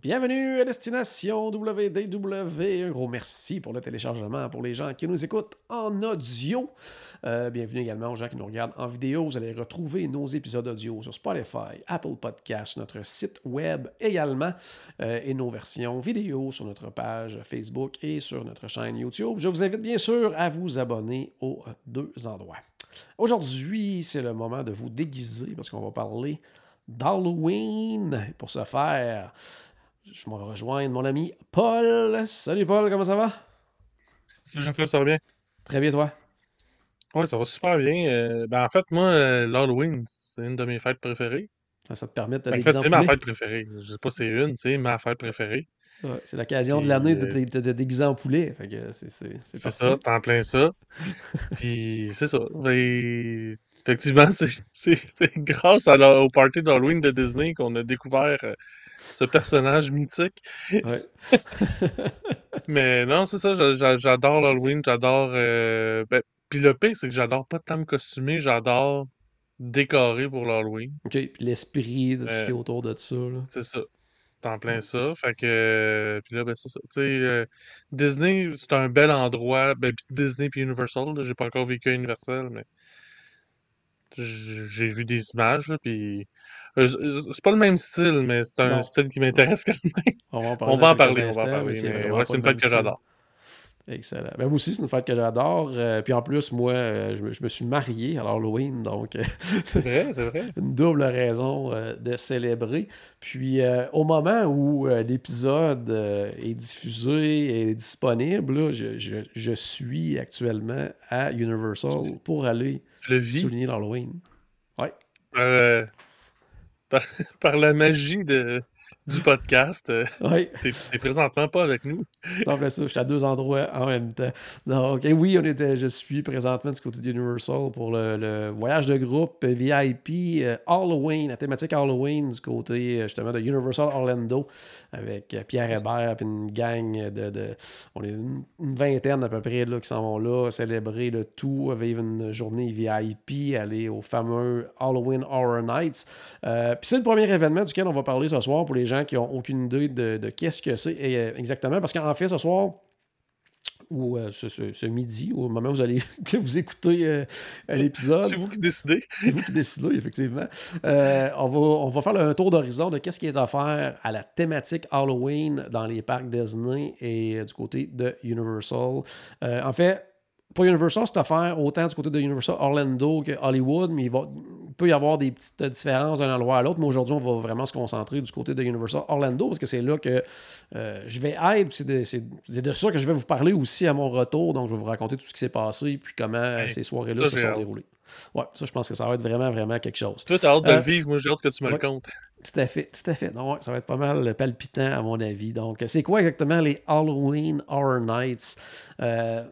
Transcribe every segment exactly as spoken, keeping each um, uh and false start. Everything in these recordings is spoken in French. Bienvenue à Destination W D W. Un gros merci pour le téléchargement pour les gens qui nous écoutent en audio. Euh, bienvenue également aux gens qui nous regardent en vidéo. Vous allez retrouver nos épisodes audio sur Spotify, Apple Podcasts, notre site web également euh, et nos versions vidéo sur notre page Facebook et sur notre chaîne YouTube. Je vous invite bien sûr à vous abonner aux deux endroits. Aujourd'hui, c'est le moment de vous déguiser parce qu'on va parler d'Halloween. Pour ce faire, je m'en rejoins mon ami Paul. Salut Paul, comment ça va? Salut Jean-Philippe, ça va bien? Très bien, toi? Oui, ça va super bien. Euh, ben en fait, moi, euh, l'Halloween, c'est une de mes fêtes préférées. Ça, ça te permet de te déguiser en fait, c'est ma fête préférée. Je sais pas si c'est une, c'est ma fête préférée. Ouais, c'est l'occasion Et de l'année euh... de te déguiser en poulet. Fait que c'est c'est, c'est, c'est ça, t'en plein ça. Puis c'est ça. Et... effectivement, c'est, c'est, c'est grâce à la, au party d'Halloween de Disney qu'on a découvert euh, ce personnage mythique. Ouais. Mais non, c'est ça, j'a, j'a, j'adore l'Halloween, j'adore... Euh, ben, puis le pire, c'est que j'adore pas tant me costumer, j'adore décorer pour l'Halloween. OK, puis l'esprit de tout euh, ce qui est autour de ça. Là. C'est ça, en plein ça. Fait que... Euh, puis là, ben c'est ça. Tu sais, euh, Disney, c'est un bel endroit. Ben, puis Disney puis Universal, là, j'ai pas encore vécu à Universal, mais... j'ai vu des images, puis euh, c'est pas le même style, mais c'est un non. style qui m'intéresse quand même. On va en parler, on va en parler, on va en parler. C'est, mais ouais, c'est une fête que j'adore. Excellent. Ben, moi aussi, c'est une fête que j'adore. Euh, puis en plus, moi, euh, je, me, je me suis marié à l'Halloween, donc euh, c'est vrai, c'est vrai. Une double raison euh, de célébrer. Puis euh, au moment où euh, l'épisode euh, est diffusé et est disponible, là, je, je, je suis actuellement à Universal pour aller souligner l'Halloween. Ouais. Euh, par, par la magie de... du podcast. Euh, oui. T'es, t'es présentement pas avec nous. Non, mais ça, je suis à deux endroits en même temps. Donc, et oui, on était, je suis présentement du côté d'Universal pour le, le voyage de groupe V I P euh, Halloween, la thématique Halloween du côté justement de Universal Orlando avec Pierre Hébert et une gang de, de on est une, une vingtaine à peu près là, qui s'en vont là, célébrer le tout, vivre une journée V I P, aller au fameux Halloween Horror Nights. Euh, Puis c'est le premier événement duquel on va parler ce soir pour les gens qui n'ont aucune idée de, de qu'est-ce que c'est exactement, parce qu'en fait, ce soir ou euh, ce, ce, ce midi, au moment où vous allez que vous écoutez euh, l'épisode... C'est vous qui décidez. C'est vous qui décidez, effectivement. Euh, on, va, on va faire un tour d'horizon de qu'est-ce qui est offert à la thématique Halloween dans les parcs Disney et euh, du côté de Universal. Euh, en fait, pour Universal, c'est offert autant du côté de Universal Orlando que Hollywood, mais il va... il peut y avoir des petites différences d'un endroit à l'autre, mais aujourd'hui, on va vraiment se concentrer du côté de Universal Orlando parce que c'est là que euh, je vais être. C'est de, c'est de ça que je vais vous parler aussi à mon retour. Donc, je vais vous raconter tout ce qui s'est passé puis comment hey, ces soirées-là se sont hâte. déroulées. Ouais, ça, je pense que ça va être vraiment, vraiment quelque chose. Toi, t'as hâte euh, de vivre. Moi, j'ai hâte que tu me ouais, le comptes. Tout à fait, tout à fait. Donc, ça va être pas mal palpitant, à mon avis. Donc, c'est quoi exactement les Halloween Horror Nights? Euh,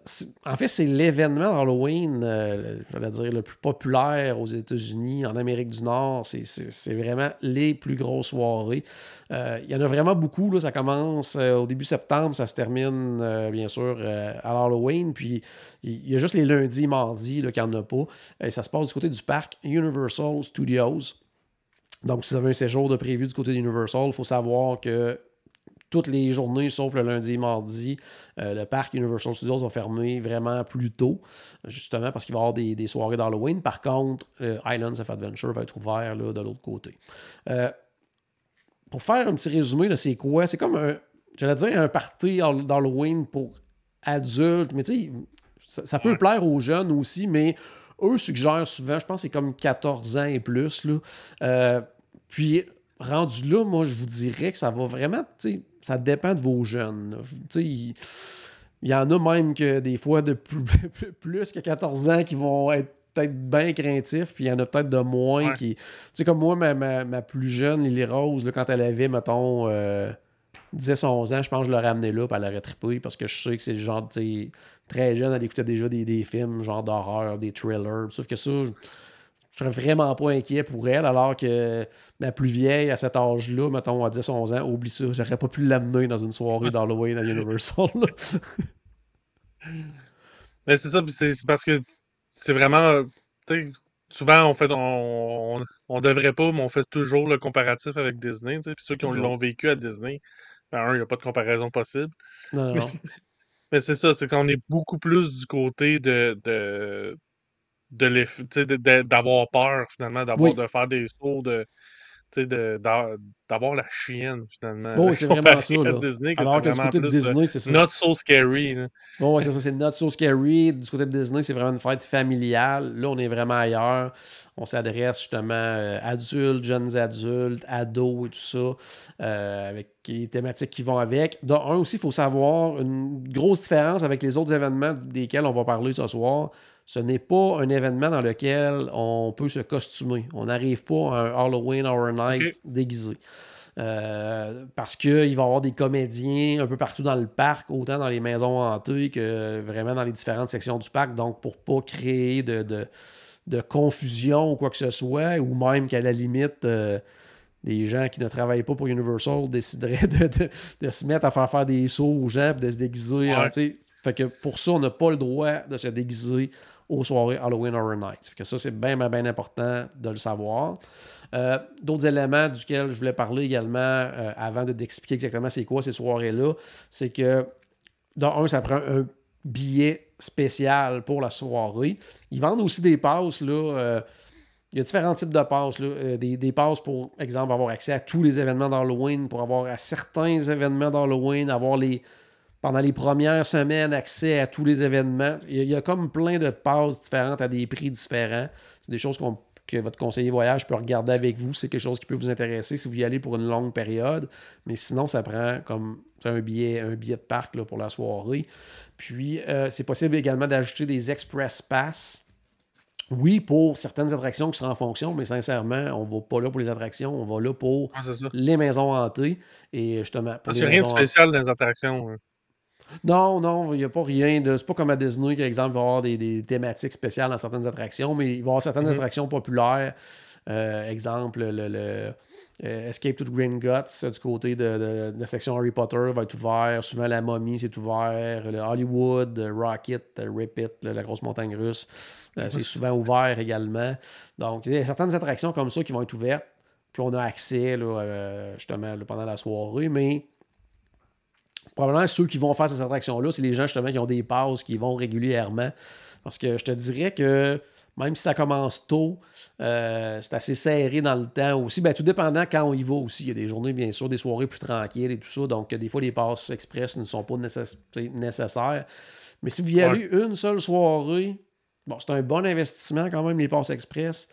en fait, c'est l'événement d'Halloween, euh, j'allais dire, le plus populaire aux États-Unis, en Amérique du Nord. C'est, c'est, c'est vraiment les plus grosses soirées. Euh, il y en a vraiment beaucoup. Là, ça commence euh, au début septembre, ça se termine, euh, bien sûr, euh, à Halloween. Puis, il y a juste les lundis, mardis, là, qu'il n'y en a pas. Et ça se passe du côté du parc Universal Studios. Donc, si vous avez un séjour de prévu du côté d'Universal, il faut savoir que toutes les journées, sauf le lundi et mardi, euh, le parc Universal Studios va fermer vraiment plus tôt, justement parce qu'il va y avoir des, des soirées d'Halloween. Par contre, euh, Islands of Adventure va être ouvert là, de l'autre côté. Euh, pour faire un petit résumé, là, c'est quoi? C'est comme un, j'allais dire, un party d'Halloween pour adultes, mais tu sais, ça, ça peut ouais. plaire aux jeunes aussi, mais... eux suggèrent souvent, je pense que c'est comme quatorze ans et plus. Là. Euh, puis, rendu là, moi, je vous dirais que ça va vraiment, tu sais, ça dépend de vos jeunes. Tu sais, il y, y en a même que des fois de plus, plus que quatorze ans qui vont être peut-être bien craintifs, puis il y en a peut-être de moins ouais. qui... Tu sais, comme moi, ma, ma, ma plus jeune, Lily Rose, là, quand elle avait, mettons, euh, dix onze ans, je pense que je l'aurais amenée là, puis elle l'aurait trippée, parce que je sais que c'est le genre, tu sais, très jeune, elle écoutait déjà des, des films, genre d'horreur, des thrillers, sauf que ça... Je... Je serais vraiment pas inquiet pour elle, alors que ma plus vieille, à cet âge-là, mettons, à dix onze ans, oublie ça, j'aurais pas pu l'amener dans une soirée d'Halloween à Universal. Mais c'est ça, c'est, c'est parce que c'est vraiment... Souvent, on fait, on, on, on devrait pas, mais on fait toujours le comparatif avec Disney. Puis ceux qui ont, l'ont vécu à Disney, ben, un, il n'y a pas de comparaison possible. Non, non. Mais c'est ça, c'est qu'on est beaucoup plus du côté de... de... De les, de, de, d'avoir peur, finalement, d'avoir, oui. de faire des sauts, de, de, d'avoir la chienne, finalement. Oh, c'est vraiment ça. Là. Disney, que alors que du côté de Disney, de, c'est ça. Not so scary. Bon, ouais, c'est ça, c'est not so scary. Du côté de Disney, c'est vraiment une fête familiale. Là, on est vraiment ailleurs. On s'adresse justement euh, adultes, jeunes adultes, ados et tout ça, euh, avec les thématiques qui vont avec. De un aussi, il faut savoir une grosse différence avec les autres événements desquels on va parler ce soir. Ce n'est pas un événement dans lequel on peut se costumer. On n'arrive pas à un Halloween Horror Nights okay. déguisé. Euh, parce qu'il va y avoir des comédiens un peu partout dans le parc, autant dans les maisons hantées que vraiment dans les différentes sections du parc. Donc, pour ne pas créer de, de, de confusion ou quoi que ce soit, ou même qu'à la limite... Euh, des gens qui ne travaillent pas pour Universal décideraient de, de, de se mettre à faire faire des sauts aux gens et de se déguiser. Ouais. Hein, fait que pour ça, on n'a pas le droit de se déguiser aux soirées Halloween Horror Nights. Fait que ça, c'est bien, bien important de le savoir. Euh, d'autres éléments duquel je voulais parler également euh, avant de d'expliquer exactement c'est quoi ces soirées-là, c'est que dans un, ça prend un billet spécial pour la soirée. Ils vendent aussi des passes, là... Euh, Il y a différents types de passes. Là. Euh, des, des passes pour, exemple, avoir accès à tous les événements d'Halloween, pour avoir à certains événements d'Halloween, avoir les pendant les premières semaines accès à tous les événements. Il y a, il y a comme plein de passes différentes à des prix différents. C'est des choses qu'on, que votre conseiller voyage peut regarder avec vous. C'est quelque chose qui peut vous intéresser si vous y allez pour une longue période. Mais sinon, ça prend comme un billet, un billet de parc là, pour la soirée. Puis, euh, c'est possible également d'ajouter des express pass. Oui, pour certaines attractions qui seront en fonction, mais sincèrement, on ne va pas là pour les attractions, on va là pour ah, les maisons hantées. Et justement, pour ah, c'est les rien de spécial hantées. Dans les attractions. Hein. Non, non, il n'y a pas rien de. C'est pas comme à Disney, par exemple, il va y avoir des, des thématiques spéciales dans certaines attractions, mais il va y avoir certaines mm-hmm. attractions populaires. Euh, exemple, le, le euh, Escape from Gringotts du côté de, de, de la section Harry Potter va être ouvert. Souvent, La Momie, c'est ouvert. Le Hollywood, le Rock it, le Rip it, le, la grosse montagne russe, euh, c'est souvent ouvert également. Donc, il y a certaines attractions comme ça qui vont être ouvertes. Puis, on a accès là, euh, justement là, pendant la soirée. Mais probablement, ceux qui vont faire ces attractions-là, c'est les gens justement qui ont des passes, qui vont régulièrement. Parce que je te dirais que même si ça commence tôt, euh, c'est assez serré dans le temps aussi. Bien, tout dépendant quand on y va aussi. Il y a des journées, bien sûr, des soirées plus tranquilles et tout ça. Donc, des fois, les passes express ne sont pas nécess- nécessaires. Mais si vous y allez ouais. une seule soirée, bon, c'est un bon investissement quand même, les passes express.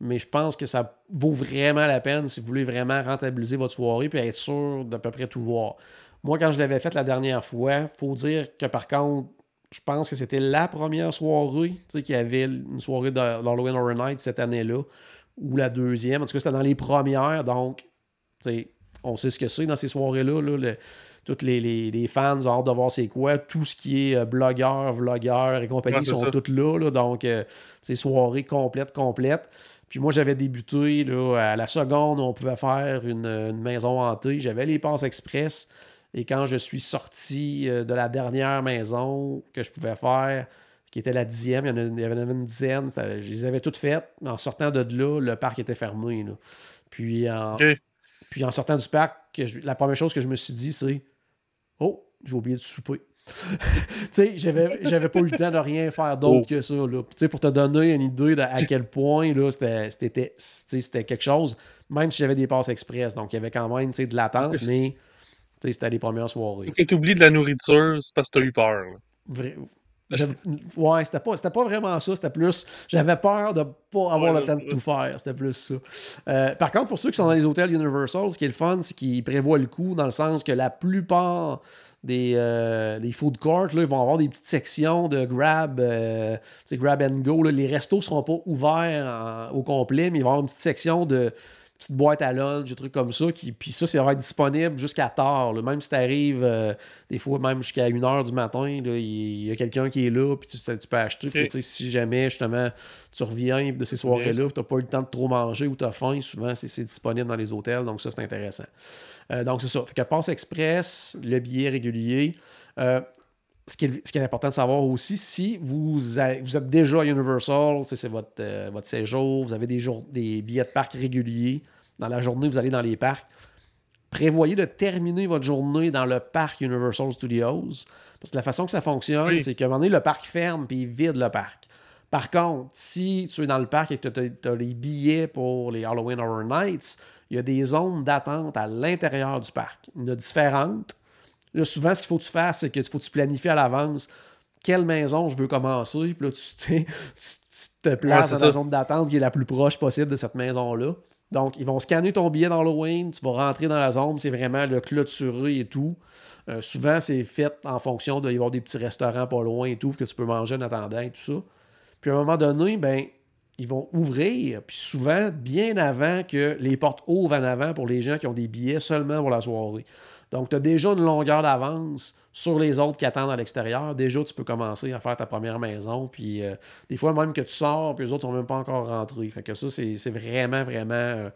Mais je pense que ça vaut vraiment la peine si vous voulez vraiment rentabiliser votre soirée et être sûr d'à peu près tout voir. Moi, quand je l'avais fait la dernière fois, il faut dire que par contre, je pense que c'était la première soirée, tu sais, qu'il y avait une soirée d'Halloween Horror Nights cette année-là, ou la deuxième. En tout cas, c'était dans les premières. Donc, tu sais, on sait ce que c'est dans ces soirées-là. Là, le, toutes les, les, les fans ont hâte de voir c'est quoi. Tout ce qui est euh, blogueur, vlogueur et compagnie ouais, sont toutes là, là. Donc, euh, c'est soirée complète, complète. Puis moi, j'avais débuté là, à la seconde où on pouvait faire une, une maison hantée. J'avais les passes express. Et quand je suis sorti de la dernière maison que je pouvais faire, qui était la dixième, il y en avait une dizaine, ça, je les avais toutes faites. En sortant de là, le parc était fermé. Là. Puis, en, okay. puis en sortant du parc, que je, la première chose que je me suis dit, c'est « Oh, j'ai oublié de souper. » Tu sais, j'avais, j'avais pas eu le temps de rien faire d'autre oh. que ça. Là. Tu sais, pour te donner une idée de à quel point là, c'était, c'était, c'était quelque chose, même si j'avais des passes express. Donc, il y avait quand même de l'attente, mais... T'sais, c'était les premières soirées. Que tu oublies de la nourriture, c'est parce que tu as eu peur. Vrai... J'avais... Ouais, c'était pas, c'était pas vraiment ça. C'était plus... J'avais peur de pas avoir ouais, le temps de tout faire. C'était plus ça. Euh, par contre, pour ceux qui sont dans les hôtels Universal, ce qui est le fun, c'est qu'ils prévoient le coût dans le sens que la plupart des, euh, des food courts, là, ils vont avoir des petites sections de grab, euh, grab and go. Là. Les restos seront pas ouverts en, au complet, mais ils vont avoir une petite section de... petite boîte à lunch, des trucs comme ça. Puis ça, ça va être disponible jusqu'à tard. Là. Même si t'arrives, euh, des fois, même jusqu'à une heure du matin, là, il y a quelqu'un qui est là, puis tu, tu peux acheter. Okay. Pis, si jamais, justement, tu reviens de ces soirées-là, puis t'as pas eu le temps de trop manger ou t'as faim, souvent, c'est, c'est disponible dans les hôtels. Donc ça, c'est intéressant. Euh, donc c'est ça. Fait que passe express, le billet régulier. Euh, ce, qui est, ce qui est important de savoir aussi, si vous, avez, vous êtes déjà à Universal, c'est, c'est votre, euh, votre séjour, vous avez des, jour, des billets de parc réguliers, dans la journée, vous allez dans les parcs. Prévoyez de terminer votre journée dans le parc Universal Studios. Parce que la façon que ça fonctionne, oui. c'est qu'à un moment donné, le parc ferme puis il vide le parc. Par contre, si tu es dans le parc et que tu as les billets pour les Halloween Horror Nights, il y a des zones d'attente à l'intérieur du parc. Il y en a différentes. Là, souvent, ce qu'il faut que tu fasses, c'est qu'il faut que tu planifies à l'avance quelle maison je veux commencer. Puis là, tu, tu, tu te places ouais, dans ça. La zone d'attente qui est la plus proche possible de cette maison-là. Donc, ils vont scanner ton billet d'Halloween, tu vas rentrer dans la zone, c'est vraiment le clôturé et tout. Euh, souvent, c'est fait en fonction de y avoir des petits restaurants pas loin et tout, que tu peux manger en attendant et tout ça. Puis à un moment donné, ben, ils vont ouvrir, puis souvent, bien avant que les portes ouvrent en avant pour les gens qui ont des billets seulement pour la soirée. Donc, tu as déjà une longueur d'avance sur les autres qui attendent à l'extérieur. Déjà, tu peux commencer à faire ta première maison. Puis, euh, des fois, même que tu sors, puis les autres ne sont même pas encore rentrés. Fait que ça, c'est, c'est vraiment, vraiment euh,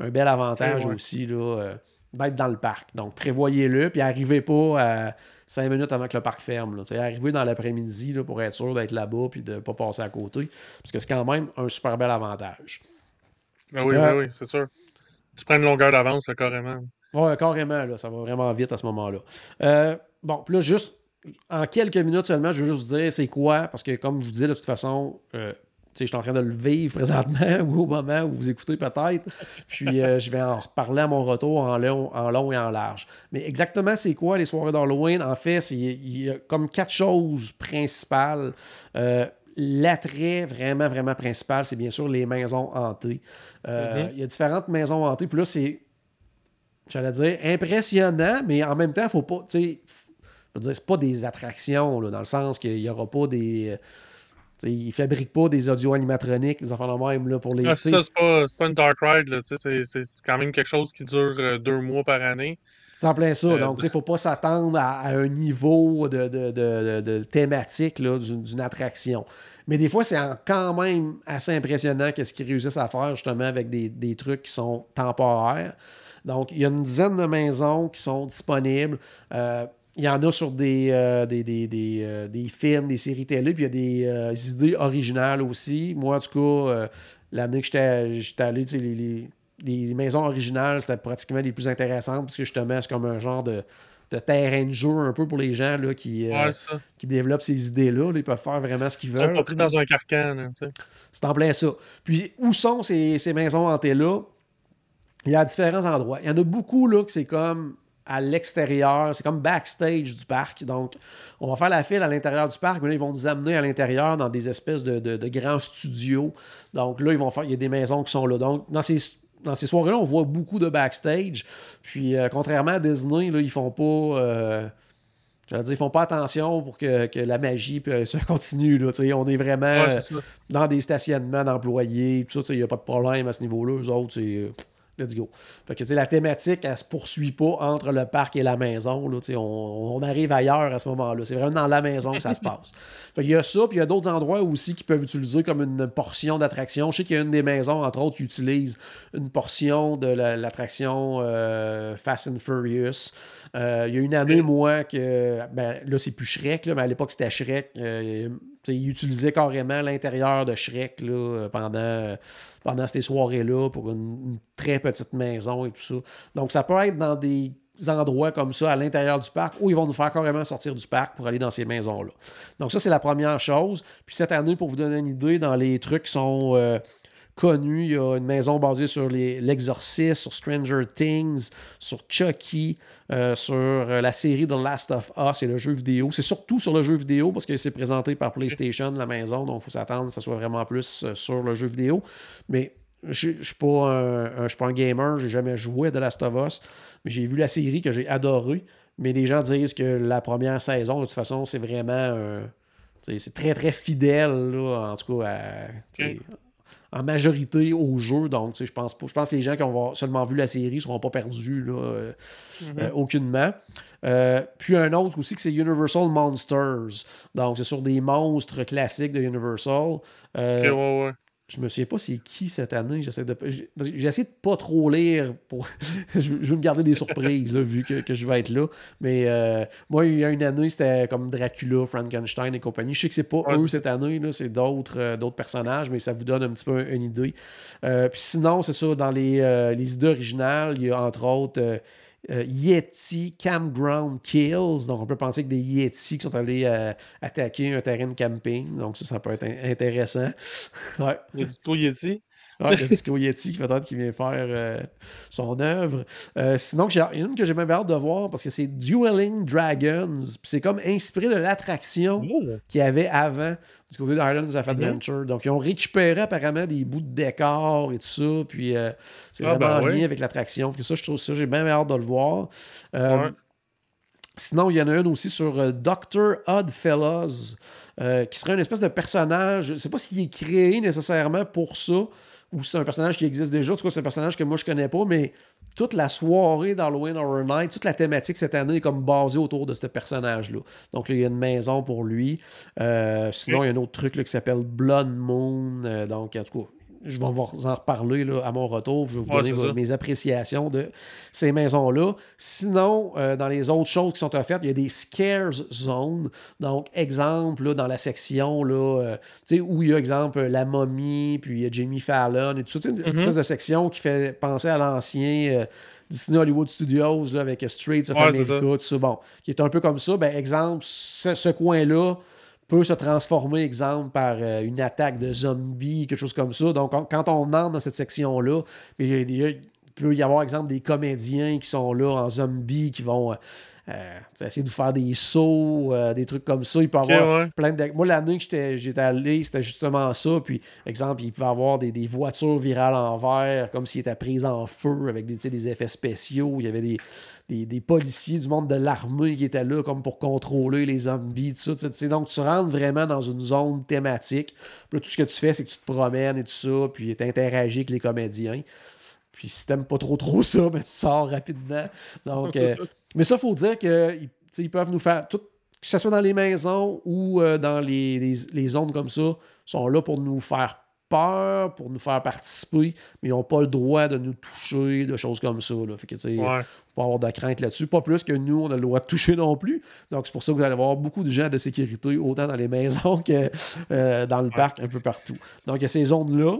un bel avantage ouais. aussi là, euh, d'être dans le parc. Donc, prévoyez-le, puis arrivez pas à cinq minutes avant que le parc ferme. Là. Arrivez dans l'après-midi là, pour être sûr d'être là-bas puis de ne pas passer à côté. Parce que c'est quand même un super bel avantage. Ben oui, euh, ben oui, c'est sûr. Tu prends une longueur d'avance, là, carrément. Oui, carrément, là, ça va vraiment vite à ce moment-là. Euh, bon, puis là, juste en quelques minutes seulement, je veux juste vous dire c'est quoi, parce que comme je vous disais, de toute façon, euh, je suis en train de le vivre présentement ou au moment où vous écoutez peut-être, puis euh, je vais en reparler à mon retour en long, en long et en large. Mais exactement c'est quoi les soirées d'Halloween? En fait, il y a comme quatre choses principales. Euh, L'attrait vraiment, vraiment principal, c'est bien sûr les maisons hantées. Euh, il mm-hmm. y a différentes maisons hantées, puis là, c'est j'allais dire impressionnant, mais en même temps, faut pas, tu sais, je veux dire, c'est pas des attractions, là, dans le sens qu'il y aura pas des, tu sais, ils fabriquent pas des audio animatroniques, les enfants de même, là, pour les... Ah, c'est ça, c'est pas, c'est pas une dark ride, là, tu sais, c'est, c'est, c'est quand même quelque chose qui dure euh, deux mois par année. C'est en plein ça, euh, donc, tu sais, faut pas s'attendre à, à un niveau de, de, de, de, de thématique, là, d'une, d'une attraction. Mais des fois, c'est quand même assez impressionnant qu'est-ce qu'ils réussissent à faire, justement, avec des, des trucs qui sont temporaires. Donc, il y a une dizaine de maisons qui sont disponibles. Euh, il y en a sur des, euh, des, des, des, euh, des films, des séries télé, puis il y a des, euh, des idées originales aussi. Moi, en tout cas, euh, l'année que j'étais, j'étais allé, tu sais, les, les, les maisons originales, c'était pratiquement les plus intéressantes, parce que justement, c'est comme un genre de, de terrain de jeu un peu pour les gens là, qui, euh, ouais, qui développent ces idées-là. Là, ils peuvent faire vraiment ce qu'ils veulent. Ils sont pas pris dans un carcan. Là, tu sais. C'est en plein ça. Puis, où sont ces, ces maisons hantées-là? Il y a différents endroits. Il y en a beaucoup là, que c'est comme à l'extérieur, c'est comme backstage du parc. Donc, on va faire la file à l'intérieur du parc, mais là, ils vont nous amener à l'intérieur dans des espèces de, de, de grands studios. Donc là, ils vont faire. Il y a des maisons qui sont là. Donc, dans ces, dans ces soirées-là, on voit beaucoup de backstage. Puis, euh, contrairement à Disney, là, ils font pas... Euh, j'allais dire, ils font pas attention pour que, que la magie euh, se continue. Là, on est vraiment ouais, euh, dans des stationnements d'employés. Tout ça, il n'y a pas de problème à ce niveau-là. Eux autres, c'est... Euh, let's go. Fait que, la thématique, elle se poursuit pas entre le parc et la maison. Là, on, on arrive ailleurs à ce moment-là. C'est vraiment dans la maison que ça se passe. Fait qu'il y a ça, puis il y a d'autres endroits aussi qui peuvent utiliser comme une portion d'attraction. Je sais qu'il y a une des maisons, entre autres, qui utilise une portion de la, l'attraction euh, Fast and Furious. Euh, il y a une année, moi, que... Ben, là, c'est plus Shrek, là, mais à l'époque, c'était Shrek. Euh, Ils utilisaient carrément l'intérieur de Shrek là, pendant, pendant ces soirées-là pour une, une très petite maison et tout ça. Donc, ça peut être dans des endroits comme ça à l'intérieur du parc où ils vont nous faire carrément sortir du parc pour aller dans ces maisons-là. Donc, ça, c'est la première chose. Puis cette année, pour vous donner une idée, dans les trucs qui sont... Euh, connu. Il y a une maison basée sur les, l'Exorciste, sur Stranger Things, sur Chucky, euh, sur la série The Last of Us et le jeu vidéo. C'est surtout sur le jeu vidéo parce que c'est présenté par PlayStation, la maison, donc il faut s'attendre que ça soit vraiment plus sur le jeu vidéo. Mais je ne suis pas un, un, pas un gamer, j'ai jamais joué à The Last of Us, mais j'ai vu la série que j'ai adorée. Mais les gens disent que la première saison, de toute façon, c'est vraiment... Euh, c'est très, très fidèle, là, en tout cas, à, okay. en majorité au jeu. Donc, je pense pas, je pense que les gens qui ont seulement vu la série ne seront pas perdus, là, euh, mm-hmm. euh, aucunement. Euh, puis un autre aussi, que c'est Universal Monsters. Donc, c'est sur des monstres classiques de Universal. Euh, okay, ouais, ouais. Je me souviens pas c'est qui cette année. J'essaie de j'essaie de pas trop lire pour je veux me garder des surprises là, vu que, que je vais être là. Mais euh, moi, il y a une année, c'était comme Dracula, Frankenstein et compagnie. Je sais que c'est pas eux cette année, là, c'est d'autres, euh, d'autres personnages, mais ça vous donne un petit peu une idée. Euh, puis sinon, c'est ça, dans les, euh, les idées originales, il y a entre autres euh, Euh, Yeti Campground Kills, donc on peut penser que des Yetis qui sont allés euh, attaquer un terrain de camping, donc ça, ça peut être in- intéressant. Ouais. Le disco Yeti. Ouais, le disco Yeti qui peut-être qui vient faire euh, son œuvre. Euh, sinon, il y en a une que j'ai même hâte de voir parce que c'est Dueling Dragons, puis c'est comme inspiré de l'attraction yeah. qu'il y avait avant du côté d'Islands of Adventure. Mm-hmm. Donc, ils ont récupéré apparemment des bouts de décor et tout ça, puis euh, c'est ah, vraiment ben, en lien ouais. avec l'attraction. Fait que ça, je trouve ça, j'ai bien hâte de le voir. Euh, ouais. Sinon, il y en a une aussi sur euh, docteur Oddfellows, euh, qui serait une espèce de personnage, je ne sais pas s'il est créé nécessairement pour ça, ou c'est un personnage qui existe déjà. En tout cas, c'est un personnage que moi, je connais pas, mais toute la soirée dans Halloween Horror Nights, toute la thématique cette année est comme basée autour de ce personnage-là. Donc, là, il y a une maison pour lui. Euh, sinon, oui. il y a un autre truc là, qui s'appelle Blood Moon. Euh, donc, en tout cas, je vais vous en reparler là, à mon retour. Je vais vous ouais, donner vos, mes appréciations de ces maisons-là. Sinon, euh, dans les autres choses qui sont offertes, il y a des scares zones. Donc, exemple, là, dans la section là, euh, où il y a, exemple, La Momie, puis il y a Jimmy Fallon et tout ça. Mm-hmm. Une espèce de section qui fait penser à l'ancien... Euh, Disney Hollywood Studios, là, avec Streets of ouais, America, tout ça, bon, qui est un peu comme ça. Ben, exemple, ce, ce coin-là peut se transformer, exemple, par euh, une attaque de zombies, quelque chose comme ça. Donc, on, quand on entre dans cette section-là, il, il peut y avoir, exemple, des comédiens qui sont là en zombies, qui vont... Euh, Euh, essayer de vous faire des sauts, euh, des trucs comme ça. Il peut okay, avoir ouais. plein de. Moi, l'année que j'étais, j'étais allé, c'était justement ça. Puis, exemple, il pouvait avoir des, des voitures virales en verre, comme s'ils étaient prises en feu avec des, des effets spéciaux. Il y avait des, des, des policiers du monde de l'armée qui étaient là, comme pour contrôler les zombies, tout ça. T'sais. Donc, tu rentres vraiment dans une zone thématique. Puis là, tout ce que tu fais, c'est que tu te promènes et tout ça, puis tu interagis avec les comédiens. Puis, si t'aimes pas trop trop ça, ben, tu sors rapidement. Donc. euh, Mais ça, il faut dire qu'ils peuvent nous faire, tout, que ce soit dans les maisons ou euh, dans les, les, les zones comme ça, sont là pour nous faire peur, pour nous faire participer, mais ils n'ont pas le droit de nous toucher, de choses comme ça. Là. Fait que, ouais. faut pas avoir de crainte là-dessus. Pas plus que nous, on a le droit de toucher non plus. Donc, c'est pour ça que vous allez voir beaucoup de gens de sécurité, autant dans les maisons que euh, dans le ouais. parc, un peu partout. Donc, il y a ces zones-là.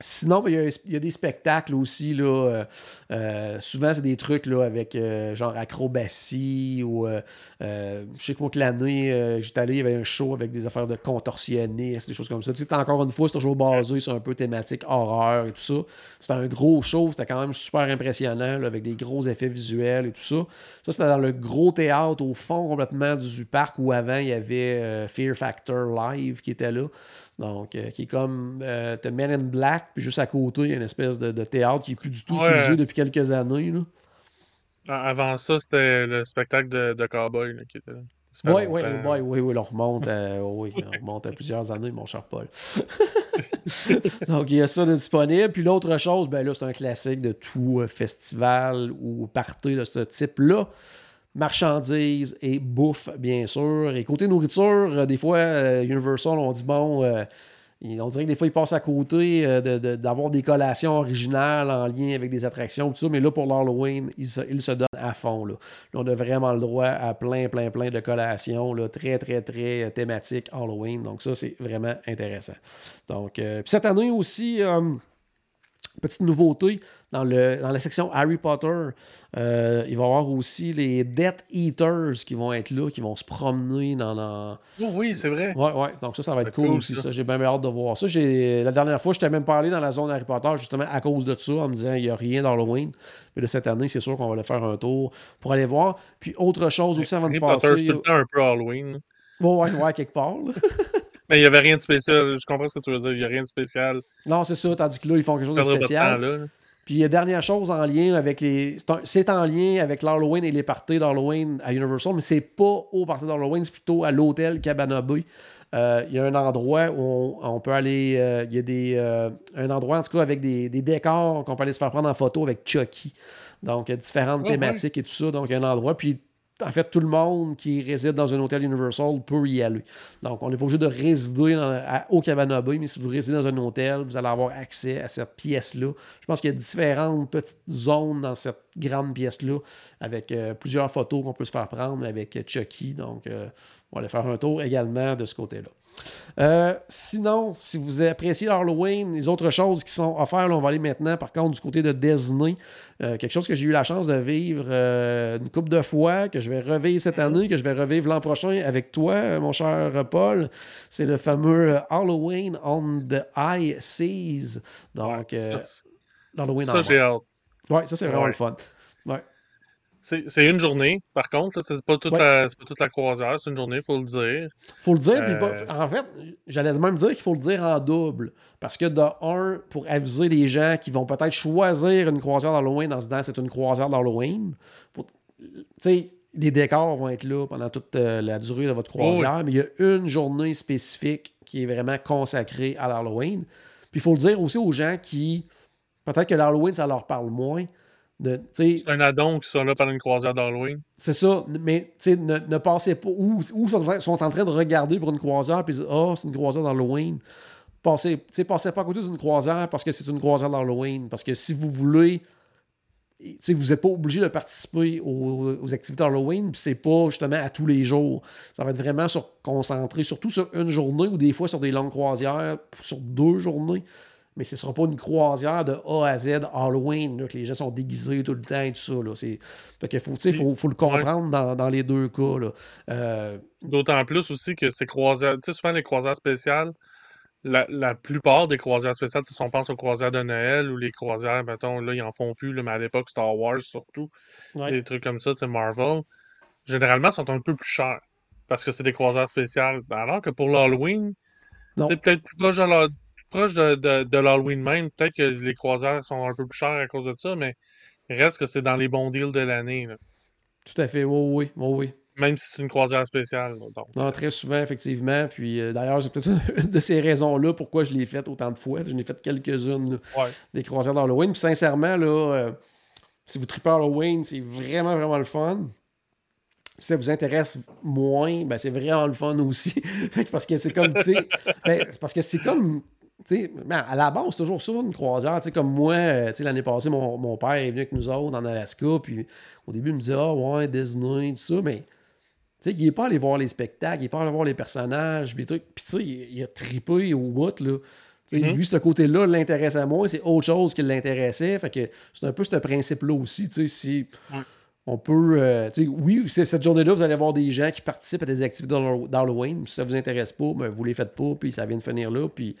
Sinon, il y, a, il y a des spectacles aussi. Là, euh, souvent, c'est des trucs là, avec euh, genre acrobatie ou euh, euh, je sais que moi, que l'année, euh, j'étais allé, il y avait un show avec des affaires de contorsionnistes, des choses comme ça. Tu sais, encore une fois, c'est toujours basé sur un peu thématique horreur et tout ça. C'était un gros show, c'était quand même super impressionnant là, avec des gros effets visuels et tout ça. Ça, c'était dans le gros théâtre au fond complètement du parc où avant, il y avait euh, Fear Factor Live qui était là. Donc, euh, qui est comme euh, The Men in Black, puis juste à côté, il y a une espèce de, de théâtre qui n'est plus du tout ouais. utilisé depuis quelques années. Là. Avant ça, c'était le spectacle de, de Cowboy là, qui était là. Oui, oui, oui, oui, oui, on remonte à, oui, on remonte à plusieurs années, mon cher Paul. Donc, il y a ça de disponible. Puis l'autre chose, ben là, c'est un classique de tout festival ou party de ce type-là. Marchandises et bouffe, bien sûr. Et côté nourriture, des fois, Universal, on dit bon, euh, on dirait que des fois, ils passent à côté de, de, d'avoir des collations originales en lien avec des attractions, tout ça. Mais là, pour l'Halloween, ils se, ils se donnent à fond. Là. Là, on a vraiment le droit à plein, plein, plein de collations, là, très, très, très thématiques Halloween. Donc, ça, c'est vraiment intéressant. Donc, euh, cette année aussi... Euh, petite nouveauté dans, le, dans la section Harry Potter. Euh, il va y avoir aussi les Death Eaters qui vont être là, qui vont se promener dans... dans... Oh oui, c'est vrai. Ouais, ouais. Donc ça, ça va être cool, cool aussi. Ça. Ça. J'ai bien hâte de voir ça. J'ai... La dernière fois, je t'ai même parlé dans la zone Harry Potter justement à cause de ça, en me disant il n'y a rien d'Halloween. Mais de cette année, c'est sûr qu'on va aller faire un tour pour aller voir. Puis autre chose aussi, avant de passer... Harry Potter, c'est tout le temps un peu Halloween. Bon, ouais, ouais, quelque part. Là. Mais il n'y avait rien de spécial. Je comprends ce que tu veux dire. Il n'y a rien de spécial. Non, c'est ça. Tandis que là, ils font quelque chose de spécial. Temps, puis, dernière chose en lien avec les... C'est, un... c'est en lien avec l'Halloween et les parties d'Halloween à Universal, mais c'est pas au party d'Halloween, c'est plutôt à l'hôtel Cabana Bay. Il euh, y a un endroit où on, on peut aller... Il euh, y a des, euh, un endroit, en tout cas, avec des, des décors qu'on peut aller se faire prendre en photo avec Chucky. Donc, différentes oh, thématiques ouais. et tout ça. Donc, il y a un endroit. Puis, en fait, tout le monde qui réside dans un hôtel Universal peut y aller. Donc, on n'est pas obligé de résider dans, à, au Cabana Bay, mais si vous résidez dans un hôtel, vous allez avoir accès à cette pièce-là. Je pense qu'il y a différentes petites zones dans cette grande pièce-là, avec euh, plusieurs photos qu'on peut se faire prendre avec Chucky. Donc, euh, on va aller faire un tour également de ce côté-là. Euh, sinon, si vous appréciez Halloween, les autres choses qui sont offertes, là, on va aller maintenant, par contre, du côté de Disney. Euh, quelque chose que j'ai eu la chance de vivre euh, une couple de fois, que je vais revivre cette année, que je vais revivre l'an prochain avec toi, mon cher Paul. C'est le fameux Halloween on the High Seas. Donc, euh, l'Halloween ça, en j'ai hâte. Oui, ça, c'est vraiment ouais. le fun. Ouais. C'est, c'est une journée, par contre. Là, c'est, pas toute ouais. la, c'est pas toute la croisière. C'est une journée, il faut le dire. faut le dire. Euh... Puis, en fait, j'allais même dire qu'il faut le dire en double. Parce que, de un, pour aviser les gens qui vont peut-être choisir une croisière d'Halloween en se disant c'est une croisière d'Halloween, tu sais, les décors vont être là pendant toute euh, la durée de votre croisière, oh oui. mais il y a une journée spécifique qui est vraiment consacrée à l'Halloween. Puis, il faut le dire aussi aux gens qui... Peut-être que l'Halloween, ça leur parle moins. De, c'est un addon qui sont là pendant une croisière d'Halloween. C'est ça, mais ne, ne passez pas. Ou, ou sont, sont en train de regarder pour une croisière et disent « Ah, oh, c'est une croisière d'Halloween. » Passez, passez pas à côté d'une croisière parce que c'est une croisière d'Halloween. Parce que si vous voulez, vous n'êtes pas obligé de participer aux, aux activités d'Halloween, puis c'est pas justement à tous les jours. Ça va être vraiment sur, concentré, surtout sur une journée ou des fois sur des longues croisières, sur deux journées. Mais ce ne sera pas une croisière de A à Z Halloween, là, que les gens sont déguisés tout le temps et tout ça. Là. C'est... Fait que faut, faut, faut le comprendre ouais. dans, dans les deux cas. Là. Euh... D'autant plus aussi que ces croisières... Tu sais, souvent, les croisières spéciales, la, la plupart des croisières spéciales, si on pense aux croisières de Noël ou les croisières, mettons, là, ils en font plus, là, mais à l'époque, Star Wars surtout, ouais. des trucs comme ça, tu sais, Marvel, généralement, sont un peu plus chers parce que c'est des croisières spéciales. Alors que pour l'Halloween, c'est peut-être plus proche de leur... proche de, de, de l'Halloween même, peut-être que les croisières sont un peu plus chères à cause de ça, mais reste que c'est dans les bons deals de l'année. Là. Tout à fait, oui, oui, oui. Même si c'est une croisière spéciale. Donc. Non, très souvent, effectivement. Puis euh, d'ailleurs, c'est peut-être une de ces raisons-là pourquoi je l'ai faite autant de fois. Je n'ai fait quelques-unes là, ouais. des croisières d'Halloween. Puis sincèrement, là, euh, si vous tripez Halloween, c'est vraiment, vraiment le fun. Si ça vous intéresse moins, ben, c'est vraiment le fun aussi. Parce que c'est comme, tu sais... ben, c'est parce que c'est comme... T'sais, à la base, c'est toujours ça, une croisière. T'sais, comme moi, t'sais, l'année passée, mon, mon père est venu avec nous autres en Alaska. Puis au début, il me disait « Ah oh, ouais, Disney, tout ça », mais t'sais, il n'est pas allé voir les spectacles, il n'est pas allé voir les personnages. Puis t'sais, il, il a trippé au bout. Là. Mm-hmm. Lui, ce côté-là l'intéresse à moi, c'est autre chose qui l'intéressait. Fait que c'est un peu ce principe-là aussi. T'sais, si... Mm. On peut... Euh, oui, c'est, cette journée-là, vous allez voir des gens qui participent à des activités d'Halloween. Si ça ne vous intéresse pas, ben, vous ne les faites pas, puis ça vient de finir là, puis